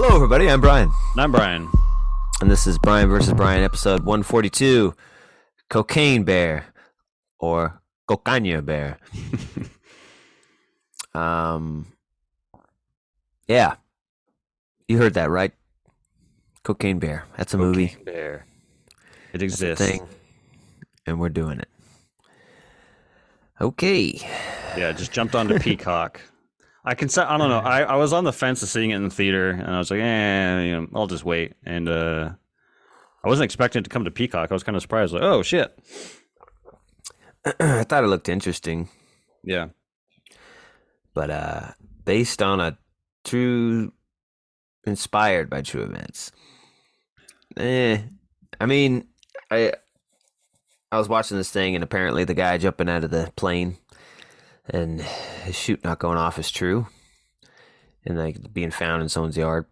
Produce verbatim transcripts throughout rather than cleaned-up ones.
Hello, everybody. I'm Brian. And I'm Brian. And this is Brian versus Brian, episode one forty-two, Cocaine Bear, or Cocaine Bear. um, yeah. You heard that, right? Cocaine Bear. That's a Cocaine movie. Cocaine Bear. It exists. That's a thing, and we're doing it. Okay. Yeah, just jumped onto Peacock. I can say, I don't know. I, I was on the fence of seeing it in the theater, and I was like, eh, you know, I'll just wait. And uh, I wasn't expecting it to come to Peacock. I was kind of surprised, like, oh shit. I thought it looked interesting. Yeah, but uh, based on a true, inspired by true events. Eh, I mean, I I was watching this thing, and apparently the guy jumping out of the plane and his chute not going off is true, and like being found in someone's yard.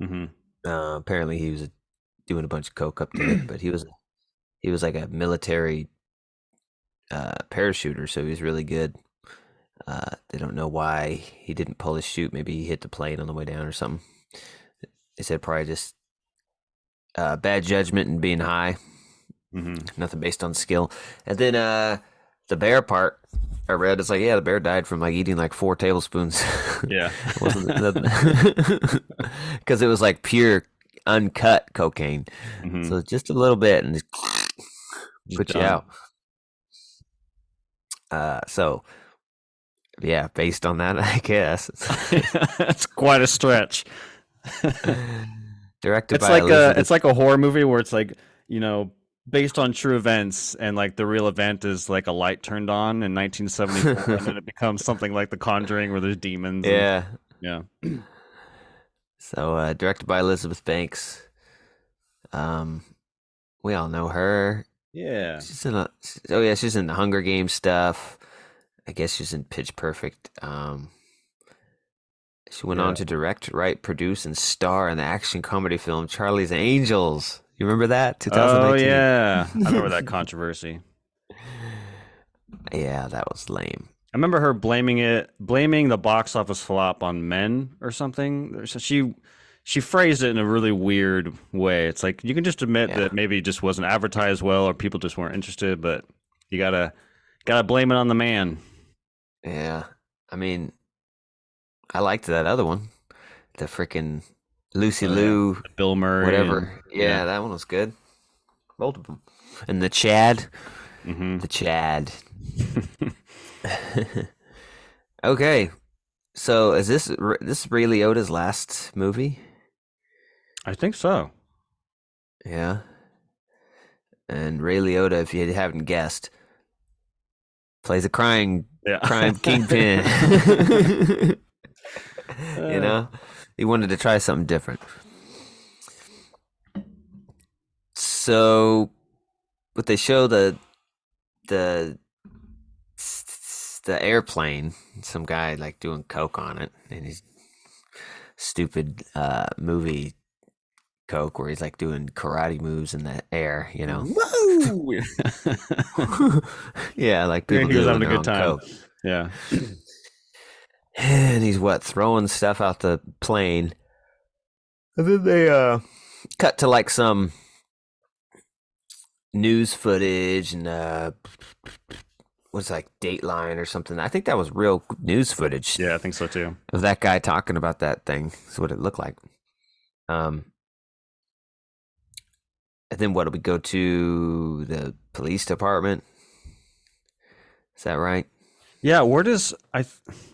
Mm-hmm. Uh, apparently, he was doing a bunch of coke up there, but he was he was like a military uh, parachuter, so he was really good. Uh, they don't know why he didn't pull his chute. Maybe he hit the plane on the way down or something. They said probably just uh, bad judgment and being high. Mm-hmm. Nothing based on skill. And then uh, the bear part. I read it's like, yeah, the bear died from like eating like four tablespoons. Yeah. Because it was like pure uncut cocaine. Mm-hmm. So just a little bit and just, just put done. You out. Uh, so, yeah, based on that, I guess. That's quite a stretch. Directed it's by like Elizabeth. A, it's like a horror movie where it's like, you know, based on true events, and like the real event is like a light turned on in nineteen seventy-four, and then it becomes something like The Conjuring where there's demons. Yeah. And, yeah. So uh, directed by Elizabeth Banks. Um, we all know her. Yeah. She's in a, oh yeah, she's in the Hunger Games stuff. I guess she's in Pitch Perfect. Um, she went yeah. on to direct, write, produce, and star in the action comedy film Charlie's Angels. You remember that? twenty nineteen? Oh, yeah. I remember that controversy. Yeah, that was lame. I remember her blaming it, blaming the box office flop on men or something. So she she phrased it in a really weird way. It's like, you can just admit yeah. that maybe it just wasn't advertised well or people just weren't interested, but you gotta gotta blame it on the man. Yeah. I mean, I liked that other one. The freaking... Lucy uh, Liu, Bill Murray, whatever. And, yeah, yeah, that one was good. Multiple. And the Chad. Mm-hmm. The Chad. Okay. So is this this is Ray Liotta's last movie? I think so. Yeah. And Ray Liotta, if you haven't guessed, plays a crying yeah. crime kingpin. uh. You know? He wanted to try something different. So, but they show the the the airplane, some guy like doing coke on it, and his stupid uh, movie coke where he's like doing karate moves in the air, you know? Woo! Yeah, like people do having a good time. Coke. Yeah. And he's, what, throwing stuff out the plane. And then they uh, cut to, like, some news footage and uh, what's like, Dateline or something. I think that was real news footage. Yeah, I think so, too. Of that guy talking about that thing. That's what it looked like. Um, and then what, do we go to the police department? Is that right? Yeah, where does I?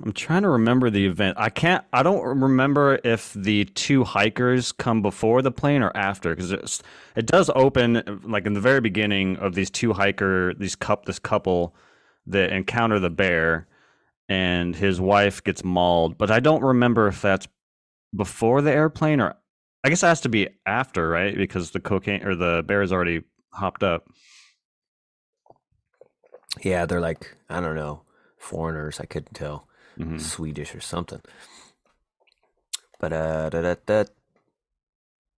I'm trying to remember the event. I can't. I don't remember if the two hikers come before the plane or after, because it does open like in the very beginning of these two hiker, these cup, this couple that encounter the bear, and his wife gets mauled. But I don't remember if that's before the airplane or I guess it has to be after, right? Because the cocaine or the bear is already hopped up. Yeah, they're like, I don't know. Foreigners, I couldn't tell. Mm-hmm. Swedish or something. But uh da, da, da.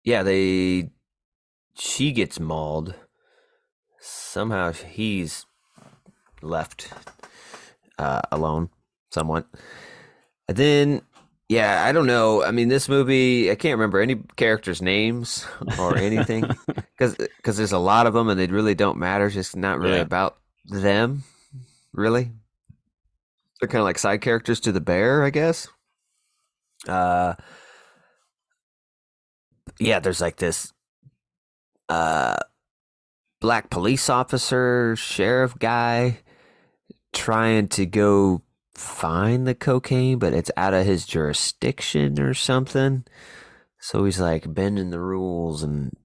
Yeah, they she gets mauled. Somehow he's left uh alone somewhat. And then Yeah, I don't know. I mean, this movie, I can't remember any characters' names or anything because there's a lot of them and they really don't matter. It's just not really yeah. about them, really. They're kind of like side characters to the bear, I guess. Uh, yeah, there's like this uh, black police officer, sheriff guy trying to go find the cocaine, but it's out of his jurisdiction or something, so he's like bending the rules, and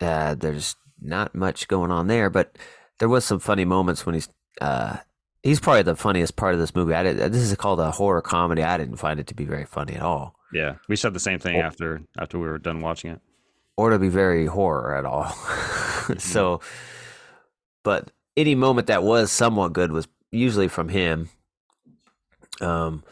uh there's not much going on there, but there was some funny moments when he's uh he's probably the funniest part of this movie. I did, this is called a horror comedy. I didn't find it to be very funny at all. Yeah, we said the same thing or, after after we were done watching it, or to be very horror at all. So but any moment that was somewhat good was usually from him. Um,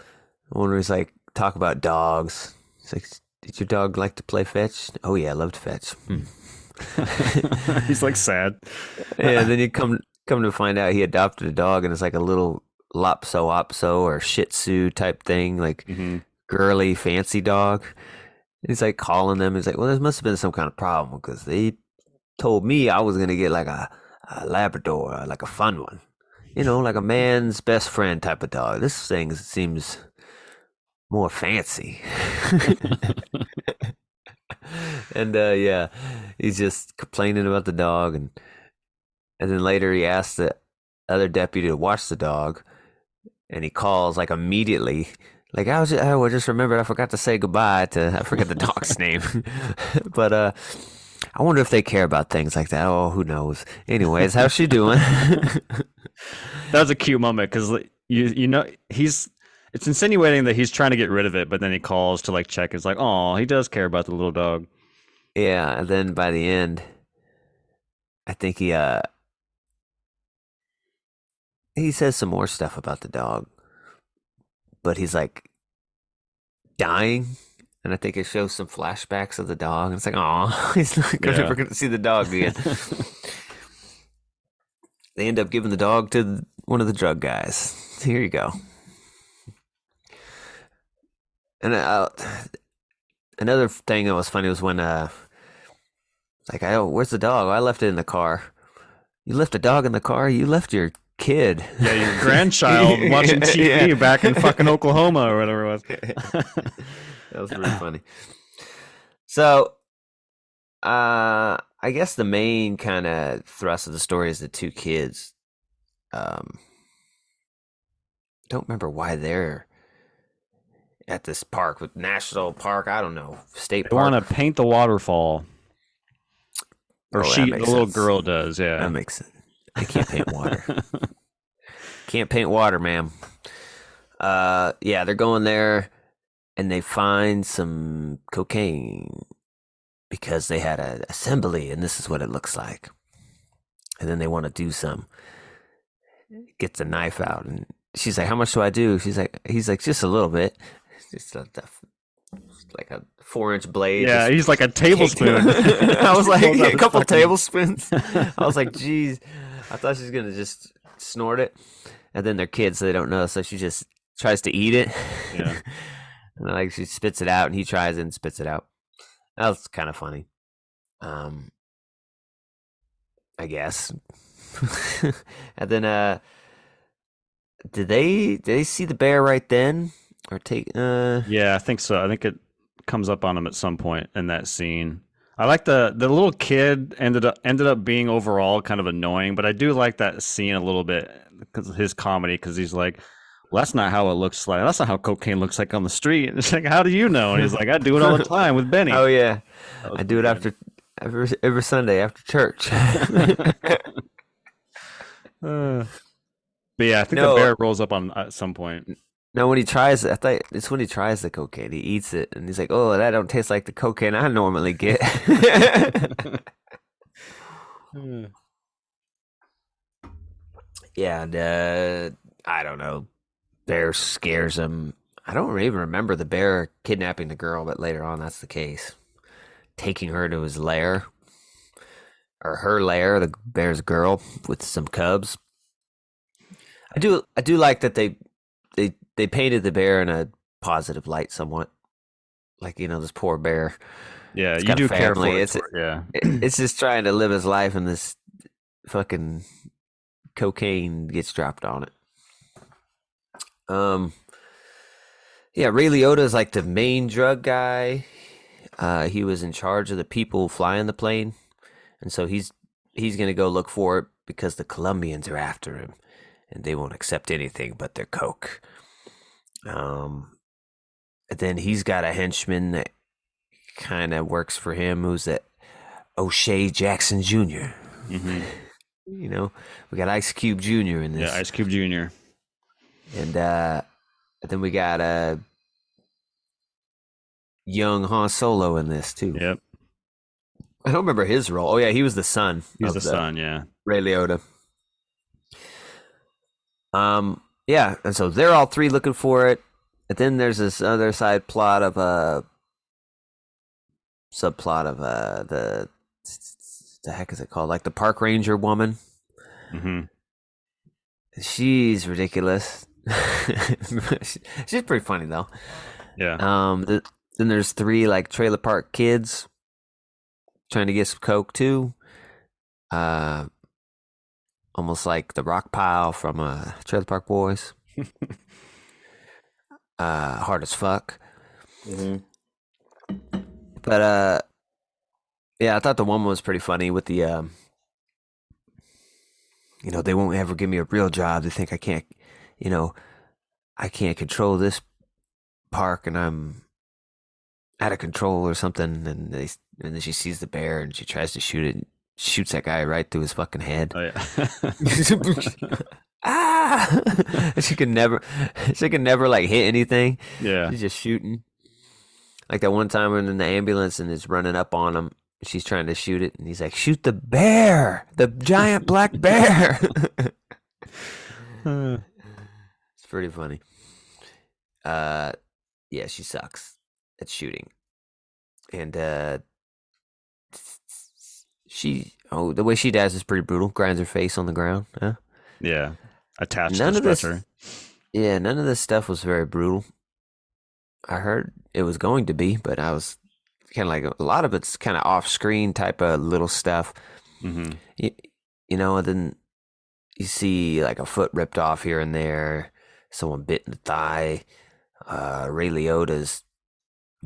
when he's like, talk about dogs. It's like, did your dog like to play fetch? Oh yeah, I loved fetch. Hmm. He's like sad. Yeah, then you come come to find out he adopted a dog, and it's like a little lopso opso or shih tzu type thing, like mm-hmm. girly fancy dog. And he's like calling them. He's like, well, there must have been some kind of problem because they told me I was gonna get like a, a Labrador, like a fun one. You know, like a man's best friend type of dog. This thing seems more fancy. And uh, yeah, he's just complaining about the dog. And and then later he asks the other deputy to watch the dog. And he calls like immediately. Like, I was just, oh, I just remembered I forgot to say goodbye to, I forget the dog's name. But uh, I wonder if they care about things like that. Oh, who knows? Anyways, how's she doing? That was a cute moment because you you know he's it's insinuating that he's trying to get rid of it, but then he calls to like check. It's like, oh, he does care about the little dog. Yeah, and then by the end, I think he uh he says some more stuff about the dog, but he's like dying, and I think it shows some flashbacks of the dog. And it's like, oh, he's not gonna, yeah. never gonna see the dog again. They end up giving the dog to one of the drug guys. Here you go. And I, another thing that was funny was when, uh, like, I, oh, where's the dog? I left it in the car. You left a dog in the car? You left your kid. Yeah, your grandchild watching T V yeah. back in fucking Oklahoma or whatever it was. That was really funny. So, uh... I guess the main kind of thrust of the story is the two kids. Um, don't remember why they're at this park, with national park. I don't know, state they park. They want to paint the waterfall, or oh, she, the sense. Little girl, does. Yeah, that makes sense. I can't paint water. Can't paint water, ma'am. Uh, yeah, they're going there, and they find some cocaine. Because they had an assembly, and this is what it looks like. And then they want to do some. Gets a knife out, and she's like, how much do I do? She's like, he's like, just a little bit. Just a, like a four-inch blade. Yeah, he's like a tablespoon. I was like, yeah, a couple tablespoons. I was like, geez. I thought she was going to just snort it. And then they're kids, so they don't know, so she just tries to eat it. Yeah. And like she spits it out, and he tries it and spits it out. That was kind of funny, um, I guess. And then, uh, did they did they see the bear right then, or take? Uh... Yeah, I think so. I think it comes up on them at some point in that scene. I like the the little kid ended up ended up being overall kind of annoying, but I do like that scene a little bit because of his comedy, because he's like, well, that's not how it looks like. That's not how cocaine looks like on the street. And it's like, how do you know? And he's like, I do it all the time with Benny. Oh, yeah. I do it after every, every Sunday after church. uh, but, yeah, I think no, the bear rolls up on at some point. No, when he tries it, I thought it's when he tries the cocaine. He eats it, and he's like, oh, that don't taste like the cocaine I normally get. Yeah, and uh, I don't know. Bear scares him. I don't even remember the bear kidnapping the girl, but later on that's the case. Taking her to his lair, or her lair, the bear's girl, with some cubs. I do I do like that they they, they painted the bear in a positive light somewhat. Like, you know, this poor bear. Yeah, you do care for it. It's, for it, yeah. It, it's just trying to live his life, and this fucking cocaine gets dropped on it. Um, yeah, Ray Liotta is like the main drug guy. Uh, he was in charge of the people flying the plane, and so he's he's gonna go look for it because the Colombians are after him, and they won't accept anything but their coke. Um, and then he's got a henchman that kind of works for him, who's that O'Shea Jackson Junior Mm-hmm. You know, we got Ice Cube Junior in this. Yeah, Ice Cube Junior And uh, then we got uh, young Han Solo in this, too. Yep. I don't remember his role. Oh, yeah, he was the son. He was the, the son, yeah. Ray Liotta. Um, yeah, and so they're all three looking for it. And then there's this other side plot of a subplot of uh, the... the heck is it called? Like the park ranger woman. Mm-hmm. She's ridiculous. She's pretty funny though. Yeah. Um. The, then there's three like trailer park kids trying to get some coke too. Uh, almost like the rock pile from uh, Trailer Park Boys. uh, hard as fuck. Mm-hmm. But uh. Yeah, I thought the woman was pretty funny with the, um, you know, they won't ever give me a real job. They think I can't, you know, I can't control this park and I'm out of control or something. And they, and then she sees the bear and she tries to shoot it, and shoots that guy right through his fucking head. Oh, yeah. Ah! She can never, she can never like hit anything. Yeah. She's just shooting. Like that one time when in the ambulance and it's running up on him. She's trying to shoot it, and he's like, shoot the bear, the giant black bear. It's pretty funny. Uh, yeah, she sucks at shooting. And uh, she, oh, the way she dies is pretty brutal. Grinds her face on the ground. Huh? Yeah, attached none to the stretcher. This, yeah, none of this stuff was very brutal. I heard it was going to be, but I was... kind of like a lot of it's kind of off screen type of little stuff. Mm-hmm. you, you know, and then you see like a foot ripped off here and there, someone bit in the thigh, uh, Ray Liotta's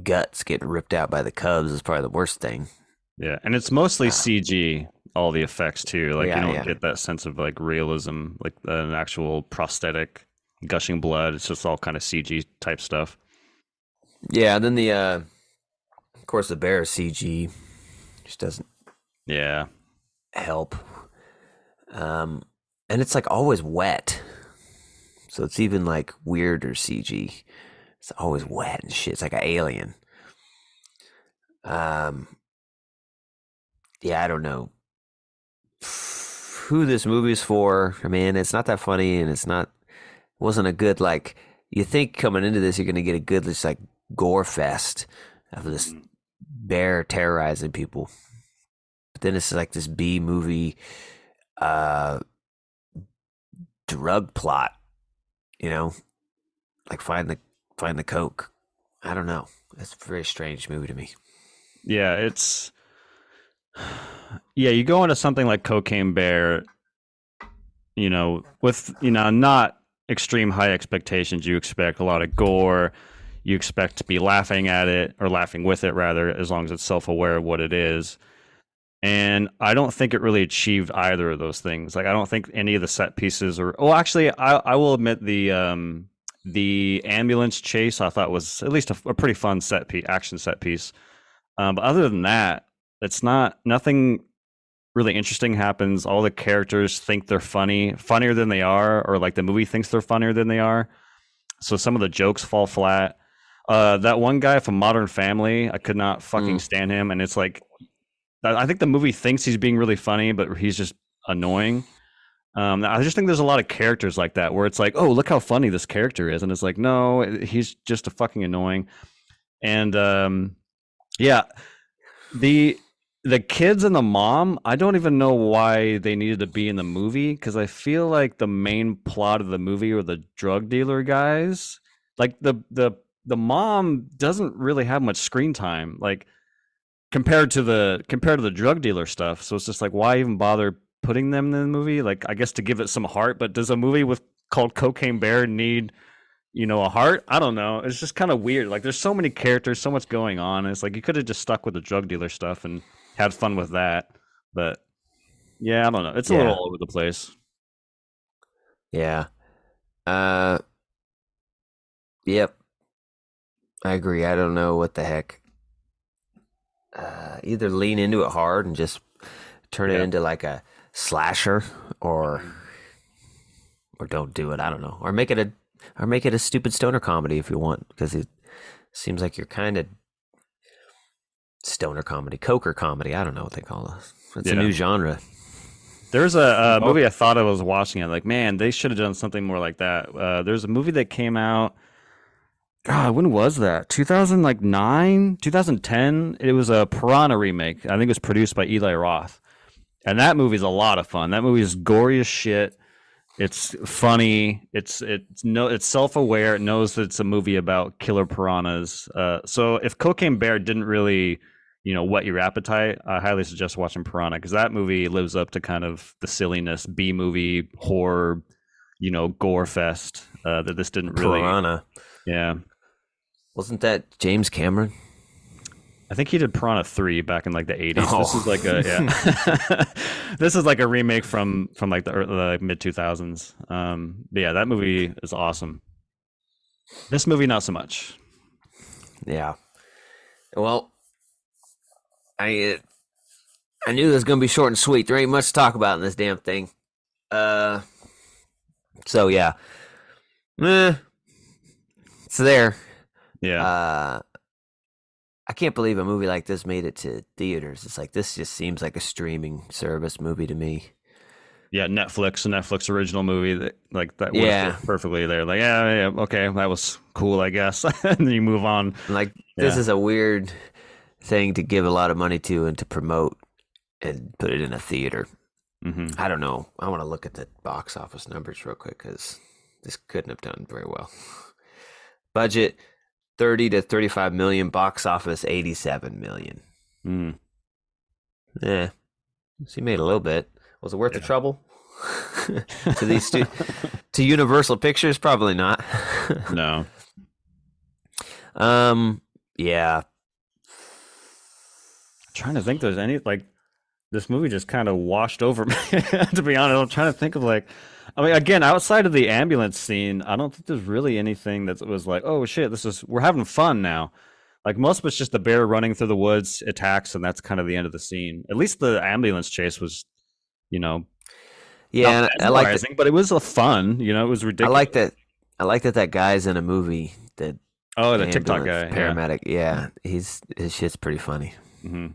guts getting ripped out by the Cubs is probably the worst thing. Yeah. And it's mostly uh, C G, all the effects too. Like yeah, you don't yeah. get that sense of like realism, like an actual prosthetic gushing blood. It's just all kind of C G type stuff. Yeah. And then the, uh, of course, the bear is C G. Just doesn't yeah. help. Um, and it's like always wet. So it's even like weirder C G. It's always wet and shit. It's like an alien. Um, yeah, I don't know who this movie is for. I mean, it's not that funny and it's not, it wasn't a good, like, you think coming into this, you're going to get a good, just like gore fest of this bear terrorizing people, but then it's like this B movie uh drug plot, you know, like find the find the coke. I don't know, it's a very strange movie to me. Yeah, it's yeah you go into something like Cocaine Bear, you know, with, you know, not extreme high expectations. You expect a lot of gore. You expect to be laughing at it, or laughing with it, rather, as long as it's self-aware of what it is. And I don't think it really achieved either of those things. Like, I don't think any of the set pieces or... Well, actually, I, I will admit the um, the ambulance chase I thought was at least a, a pretty fun set piece, action set piece. Um, but other than that, it's not... Nothing really interesting happens. All the characters think they're funny, funnier than they are, or like the movie thinks they're funnier than they are. So some of the jokes fall flat. Uh, that one guy from Modern Family, I could not fucking mm. stand him. And it's like, I think the movie thinks he's being really funny, but he's just annoying. Um, I just think there's a lot of characters like that where it's like, oh, look how funny this character is. And it's like, no, he's just a fucking annoying. And um, yeah, the the kids and the mom, I don't even know why they needed to be in the movie, because I feel like the main plot of the movie were the drug dealer guys, like the the the mom doesn't really have much screen time, like compared to the compared to the drug dealer stuff. So it's just like, why even bother putting them in the movie? Like, I guess to give it some heart. But does a movie with called Cocaine Bear need, you know, a heart? I don't know. It's just kind of weird. Like, there's so many characters, so much going on. And it's like, you could have just stuck with the drug dealer stuff and had fun with that. But yeah, I don't know. It's a yeah. little all over the place. Yeah. Uh. Yep. I agree. I don't know what the heck. Uh, either lean into it hard and just turn it yep. into like a slasher, or or don't do it. I don't know. Or make it a or make it a stupid stoner comedy if you want, because it seems like you're kind of stoner comedy, coker comedy. I don't know what they call it. It's yeah. a new genre. There's a, a movie I thought I was watching. I'm like, man, they should have done something more like that. Uh, there's a movie that came out. God, when was that? two thousand nine, two thousand ten. It was a Piranha remake. I think it was produced by Eli Roth. And that movie's a lot of fun. That movie is gory as shit. It's funny. It's it's no it's self-aware. It knows that it's a movie about killer piranhas. Uh, so if Cocaine Bear didn't really, you know, whet your appetite, I highly suggest watching Piranha, because that movie lives up to kind of the silliness, B movie horror, you know, gore fest uh, that this didn't really. Piranha. Yeah. Wasn't that James Cameron? I think he did Piranha three back in like the eighties. Oh. This is like a yeah. This is like a remake from from like the, the mid two thousands. Um, but yeah, that movie is awesome. This movie, not so much. Yeah. Well, I I knew it was gonna be short and sweet. There ain't much to talk about in this damn thing. Uh. So yeah. Eh, it's there. Yeah. Uh. I can't believe a movie like this made it to theaters. It's like, this just seems like a streaming service movie to me. Yeah, Netflix, a Netflix original movie that like that yeah. works perfectly there. Like, yeah, yeah, okay, that was cool, I guess. And then you move on. Like, yeah. This is a weird thing to give a lot of money to and to promote and put it in a theater. Mm-hmm. I don't know. I want to look at the box office numbers real quick, because this couldn't have done very well. Budget. thirty to thirty-five million, box office eighty-seven million. Mm. Yeah, she made a little bit. Was it worth yeah. the trouble? To these two, to Universal Pictures, probably not. No. Um. Yeah. I'm trying to think. If there's any like this movie just kind of washed over me. To be honest, I'm trying to think of like. I mean, again, outside of the ambulance scene, I don't think there's really anything that was like, oh, shit, this is, we're having fun now. Like, most of it's just the bear running through the woods, attacks, and that's kind of the end of the scene. At least the ambulance chase was, you know, yeah, I like that. But it was a fun, you know, it was ridiculous. I like that. I like that that guy's in a movie. That oh, the TikTok guy. Paramedic. Yeah. yeah, he's his shit's pretty funny. Mm-hmm.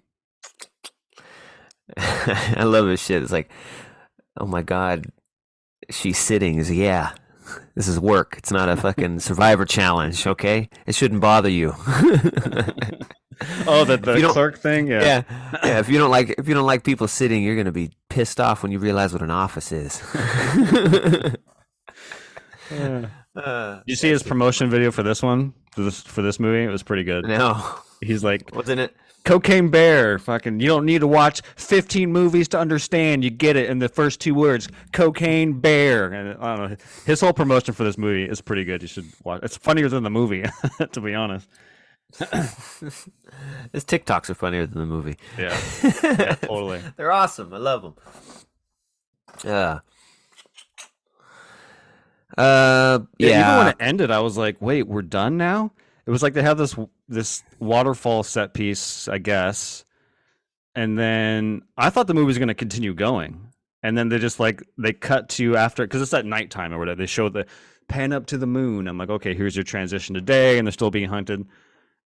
I love his shit. It's like, oh, my God. She's sitting. Is yeah, this is work. It's not a fucking survivor challenge, okay? It shouldn't bother you. Oh, the, the clerk thing. Yeah. yeah, yeah. If you don't like, if you don't like people sitting, you're gonna be pissed off when you realize what an office is. yeah. uh, you see his promotion video for this one, for this for this movie. It was pretty good. No, he's like, what's in it? Cocaine Bear, fucking, you don't need to watch fifteen movies to understand. You get it in the first two words, Cocaine Bear. And I don't know, his whole promotion for this movie is pretty good. You should watch. It's funnier than the movie, to be honest. His TikToks are funnier than the movie. Yeah, yeah, totally. They're awesome. I love them. Yeah. Uh, uh, yeah. yeah. Even when it ended, I was like, wait, we're done now? It was like they have this this waterfall set piece, I guess, and then I thought the movie was going to continue going, and then they just like they cut to after, because it's at nighttime or whatever. They show the pan up to the moon. I'm like, okay, here's your transition today, and they're still being hunted,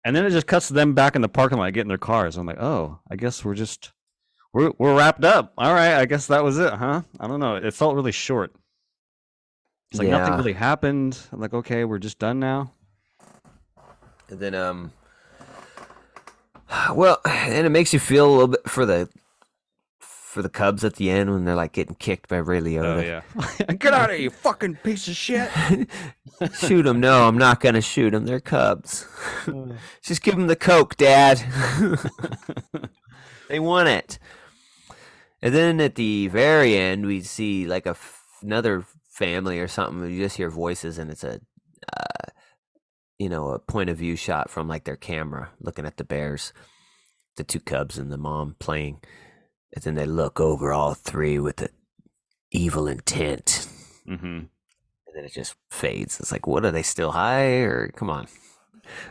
and then it just cuts to them back in the parking lot getting their cars. I'm like, oh, I guess we're just we're we're wrapped up. All right, I guess that was it, huh? I don't know. It felt really short. It's like yeah. nothing really happened. I'm like, okay, we're just done now. And then, um, well, and it makes you feel a little bit for the for the Cubs at the end when they're like getting kicked by Ray Liotta. Oh, yeah. Get out of here, you fucking piece of shit. Shoot them. No, I'm not going to shoot them. They're Cubs. Just give them the Coke, Dad. They won it. And then at the very end, we see like a f- another family or something. You just hear voices, and it's a, uh, you know, a point of view shot from like their camera looking at the Bears, the two Cubs and the mom playing. And then they look over all three with the evil intent. Mm-hmm. And then it just fades. It's like, what, are they still high? Or come on.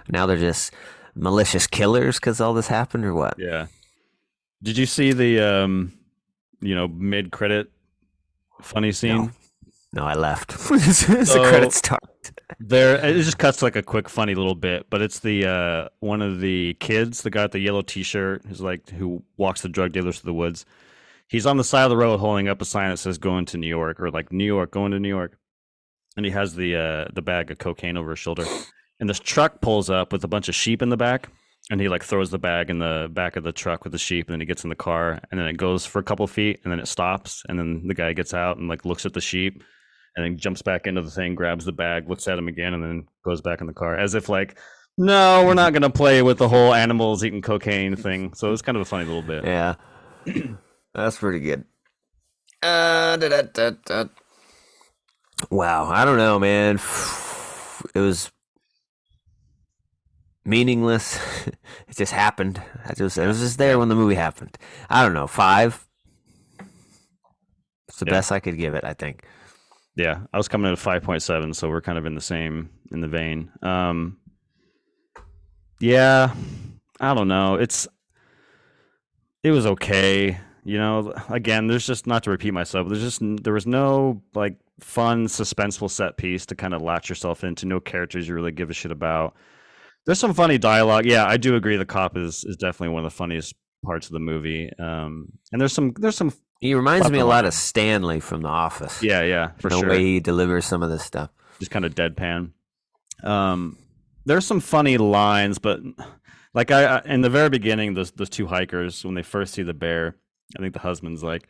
Now they're just malicious killers because all this happened, or what? Yeah. Did you see the, um, you know, mid-credit funny scene? No, no, I left. The so credits start. There, it just cuts like a quick funny little bit, but it's the uh, one of the kids, the guy with the yellow T-shirt, who's like who walks the drug dealers to the woods. He's on the side of the road holding up a sign that says "Going to New York" or like "New York, going to New York," and he has the uh, the bag of cocaine over his shoulder. And this truck pulls up with a bunch of sheep in the back. And he like throws the bag in the back of the truck with the sheep, and then he gets in the car, and then it goes for a couple of feet, and then it stops, and then the guy gets out and like looks at the sheep, and then jumps back into the thing, grabs the bag, looks at him again, and then goes back in the car, as if like, no, we're not gonna play with the whole animals eating cocaine thing. So it's kind of a funny little bit. Yeah, that's pretty good. Uh, da, da, da, da. Wow, I don't know, man. It was meaningless. It just happened. I just, it was just there when the movie happened. I don't know. Five. It's the yeah. best I could give it, I think. Yeah, I was coming at a five point seven, so we're kind of in the same in the vein. Um, yeah, I don't know. It's it was okay. You know, again, there's just, not to repeat myself, there's just there was no like fun, suspenseful set piece to kind of latch yourself into. No characters you really give a shit about. There's some funny dialogue. Yeah, I do agree. The cop is, is definitely one of the funniest parts of the movie. Um, and there's some there's some. He reminds me a lot of Stanley from The Office. Yeah, yeah, for sure. The way he delivers some of this stuff, just kind of deadpan. Um, there's some funny lines, but like I, I in the very beginning, those those two hikers when they first see the bear, I think the husband's like,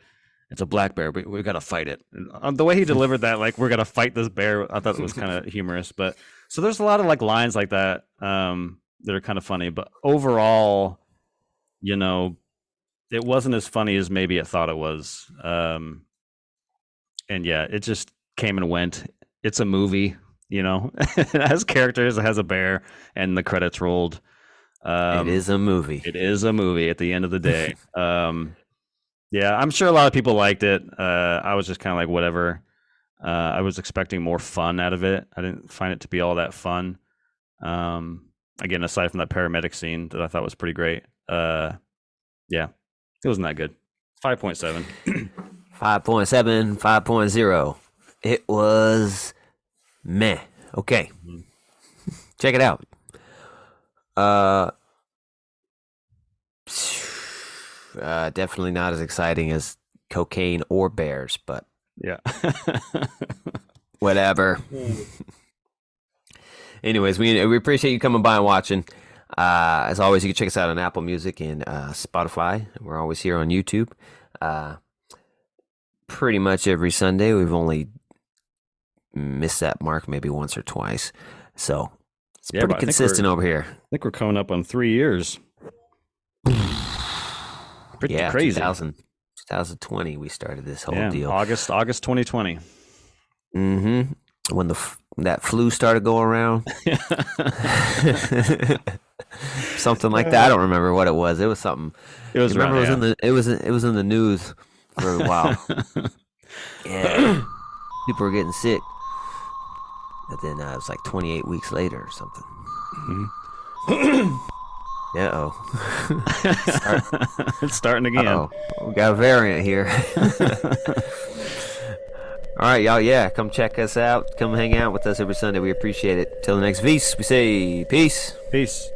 "It's a black bear. We we gotta fight it." And the way he delivered that, like we're gonna fight this bear, I thought it was kind of humorous. But so there's a lot of like lines like that um, that are kind of funny. But overall, you know, it wasn't as funny as maybe I thought it was. Um, and yeah, it just came and went. It's a movie, you know. It has characters. It has a bear, and the credits rolled. Um, it is a movie. It is a movie. At the end of the day. Um, Yeah, I'm sure a lot of people liked it. Uh, I was just kind of like, whatever. Uh, I was expecting more fun out of it. I didn't find it to be all that fun. Um, again, aside from that paramedic scene that I thought was pretty great. Uh, yeah, it wasn't that good. five point seven five point seven five point oh It was meh. Okay. Mm-hmm. Check it out. Uh. Uh, definitely not as exciting as Cocaine or Bears, but yeah, whatever. Anyways, we we appreciate you coming by and watching. Uh, as always, you can check us out on Apple Music and uh, Spotify. We're always here on YouTube. Uh, pretty much every Sunday. We've only missed that mark maybe once or twice, so it's yeah, pretty consistent over here. I think we're coming up on three years. Pretty yeah, crazy. two thousand, twenty twenty we started this whole yeah, deal. August, August, twenty twenty Mm-hmm. When the that flu started going around, something like that. I don't remember what it was. It was something. It was. I remember around, it was yeah. in the. It was. It was in the news for a while. Yeah, people were getting sick, but then uh, it was like twenty-eight weeks later or something. Mm-hmm. Uh-oh. Start. It's starting again. Uh-oh. We got a variant here. All right, y'all. Yeah, come check us out. Come hang out with us every Sunday. We appreciate it. Till the next Vs, we say peace. Peace.